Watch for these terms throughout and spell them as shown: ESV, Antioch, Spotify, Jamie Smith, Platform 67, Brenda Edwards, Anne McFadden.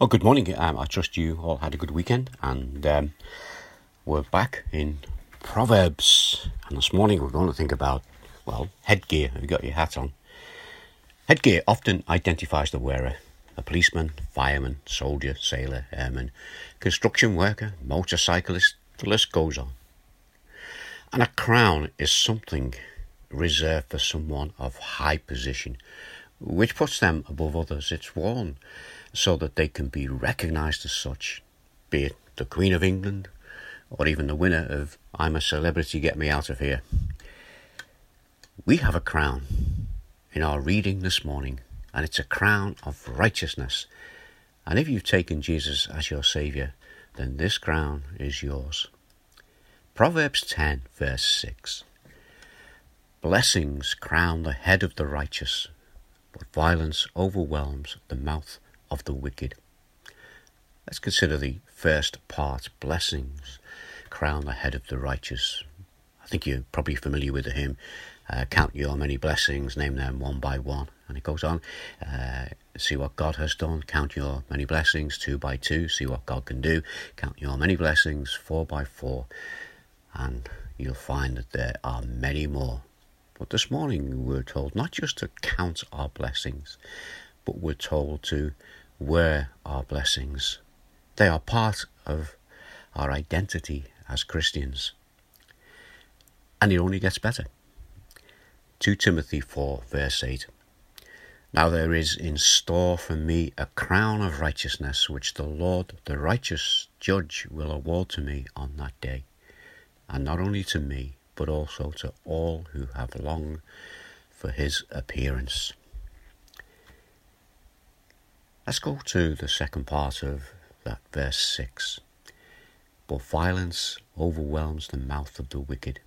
Well, good morning. I trust you all had a good weekend, and we're back in Proverbs. And this morning we're going to think about, well, headgear. Have you got your hat on? Headgear often identifies the wearer: a policeman, fireman, soldier, sailor, airman, construction worker, motorcyclist, the list goes on. And a crown is something reserved for someone of high position, which puts them above others. It's worn so that they can be recognised as such, be it the Queen of England or even the winner of I'm a Celebrity, Get Me Out of Here. We have a crown in our reading this morning, and it's a crown of righteousness. And if you've taken Jesus as your saviour, then this crown is yours. Proverbs 10 verse 6. Blessings crown the head of the righteous, but violence overwhelms the mouth of the wicked. Let's consider the first part. Blessings crown the head of the righteous. I think you're probably familiar with the hymn, count your many blessings, name them one by one. And it goes on, see what God has done, count your many blessings, two by two, see what God can do, count your many blessings, four by four. And you'll find that there are many more. But this morning we're told not just to count our blessings, but we're told to wear our blessings. They are part of our identity as Christians. And it only gets better. 2 Timothy 4 verse 8. Now there is in store for me a crown of righteousness, which the Lord, the righteous judge, will award to me on that day. And not only to me, but also to all who have longed for his appearance. Let's go to the second part of that verse 6. But violence overwhelms the mouth of the wicked.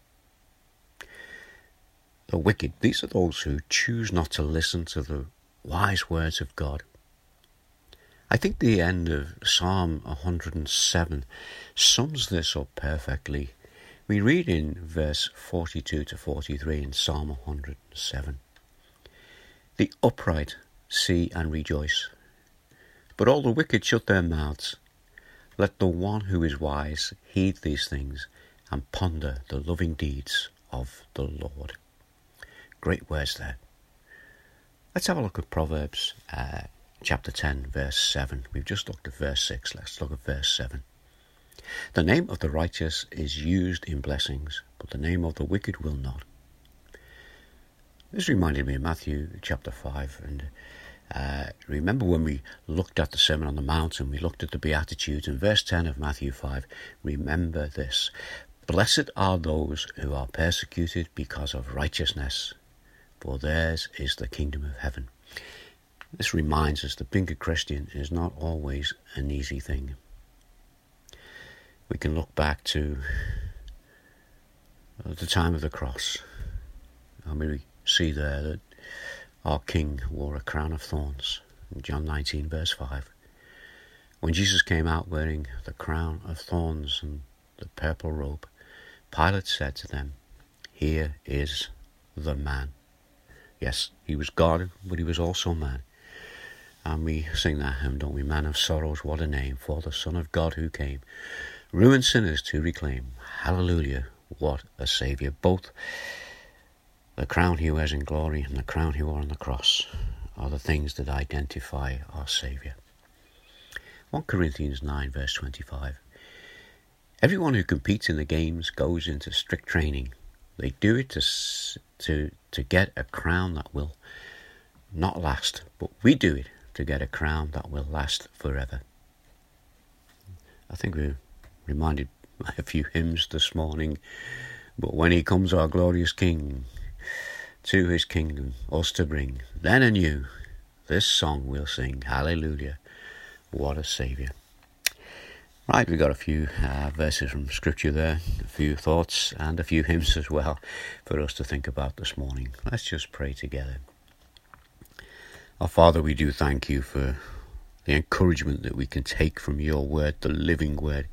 The wicked, these are those who choose not to listen to the wise words of God. I think the end of Psalm 107 sums this up perfectly. We read in verse 42 to 43 in Psalm 107. The upright see and rejoice, but all the wicked shut their mouths. Let the one who is wise heed these things and ponder the loving deeds of the Lord. Great words there. Let's have a look at Proverbs chapter 10, verse 7. We've just looked at verse 6. Let's look at verse 7. The name of the righteous is used in blessings, but the name of the wicked will not. This reminded me of Matthew chapter 5. And remember when we looked at the Sermon on the Mount and we looked at the Beatitudes in verse 10 of Matthew 5. Remember this. Blessed are those who are persecuted because of righteousness, for theirs is the kingdom of heaven. This reminds us that being a Christian is not always an easy thing. We can look back to the time of the cross, and we see there that our King wore a crown of thorns, in John 19 verse 5. When Jesus came out wearing the crown of thorns and the purple robe, Pilate said to them, "Here is the man." Yes, he was God, but he was also man. And we sing that hymn, don't we? Man of sorrows, what a name, for the Son of God who came, ruined sinners to reclaim. Hallelujah, what a saviour. Both the crown he wears in glory and the crown he wore on the cross are the things that identify our saviour. 1 Corinthians 9 verse 25. Everyone who competes in the games goes into strict training. They do it to get a crown that will not last, but we do it to get a crown that will last forever. I think we're reminded by a few hymns this morning. But when he comes, our glorious King, to his kingdom us to bring, then anew this song we'll sing. Hallelujah, what a saviour. Right, we've got a few verses from scripture there, a few thoughts and a few hymns as well for us to think about this morning. Let's just pray together. Our Father, we do thank you for the encouragement that we can take from your word, the living word.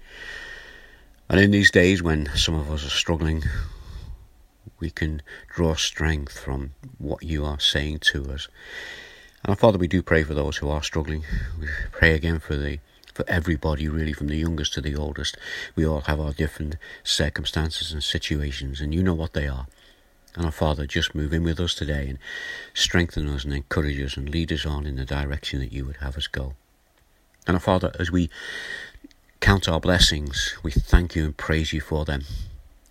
And in these days when some of us are struggling, we can draw strength from what you are saying to us. And Father, we do pray for those who are struggling. We pray again for everybody, really, from the youngest to the oldest. We all have our different circumstances and situations, and you know what they are. And our Father, just move in with us today and strengthen us and encourage us and lead us on in the direction that you would have us go. And our Father, as we count our blessings, we thank you and praise you for them.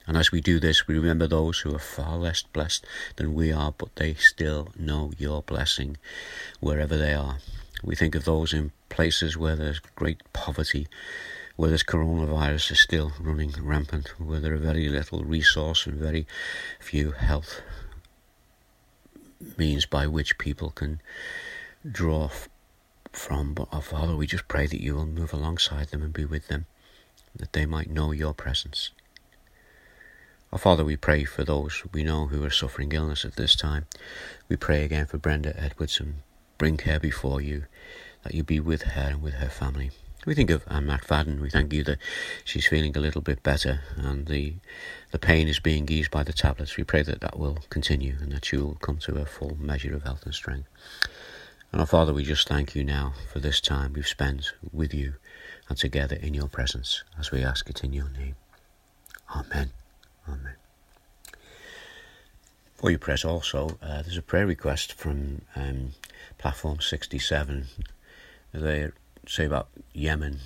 And as we do this, we remember those who are far less blessed than we are, but they still know your blessing wherever they are. We think of those in places where there's great poverty, where this coronavirus is still running rampant, where there are very little resource and very few health means by which people can draw from. But our Father, we just pray that you will move alongside them and be with them, that they might know your presence. Our Father, we pray for those we know who are suffering illness at this time. We pray again for Brenda Edwards and bring her before you, that you be with her and with her family. We think of Anne McFadden. We thank you that she's feeling a little bit better and the pain is being eased by the tablets. We pray that that will continue and that she will come to her full measure of health and strength. And our Father, we just thank you now for this time we've spent with you and together in your presence, as we ask it in your name. Amen. Amen. Before you press also, there's a prayer request from Platform 67. They say about Yemen,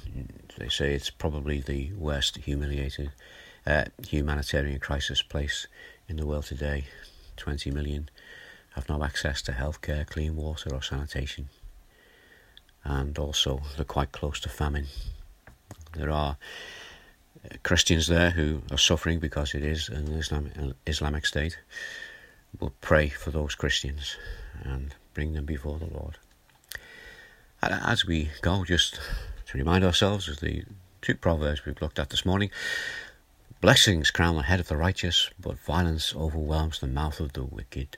they say it's probably the worst humanitarian crisis place in the world today. 20 million have no access to healthcare, clean water or sanitation. And also they're quite close to famine. There are Christians there who are suffering because it is an Islamic state. We'll pray for those Christians and bring them before the Lord. And as we go, just to remind ourselves of the two proverbs we've looked at this morning. Blessings crown the head of the righteous, but violence overwhelms the mouth of the wicked.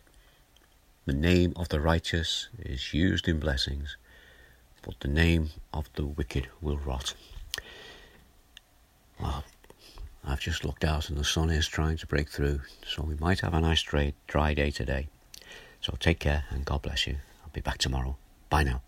The name of the righteous is used in blessings, but the name of the wicked will rot. Well, I've just looked out and the sun is trying to break through, so we might have a nice dry day today. So take care and God bless you. I'll be back tomorrow. Bye now.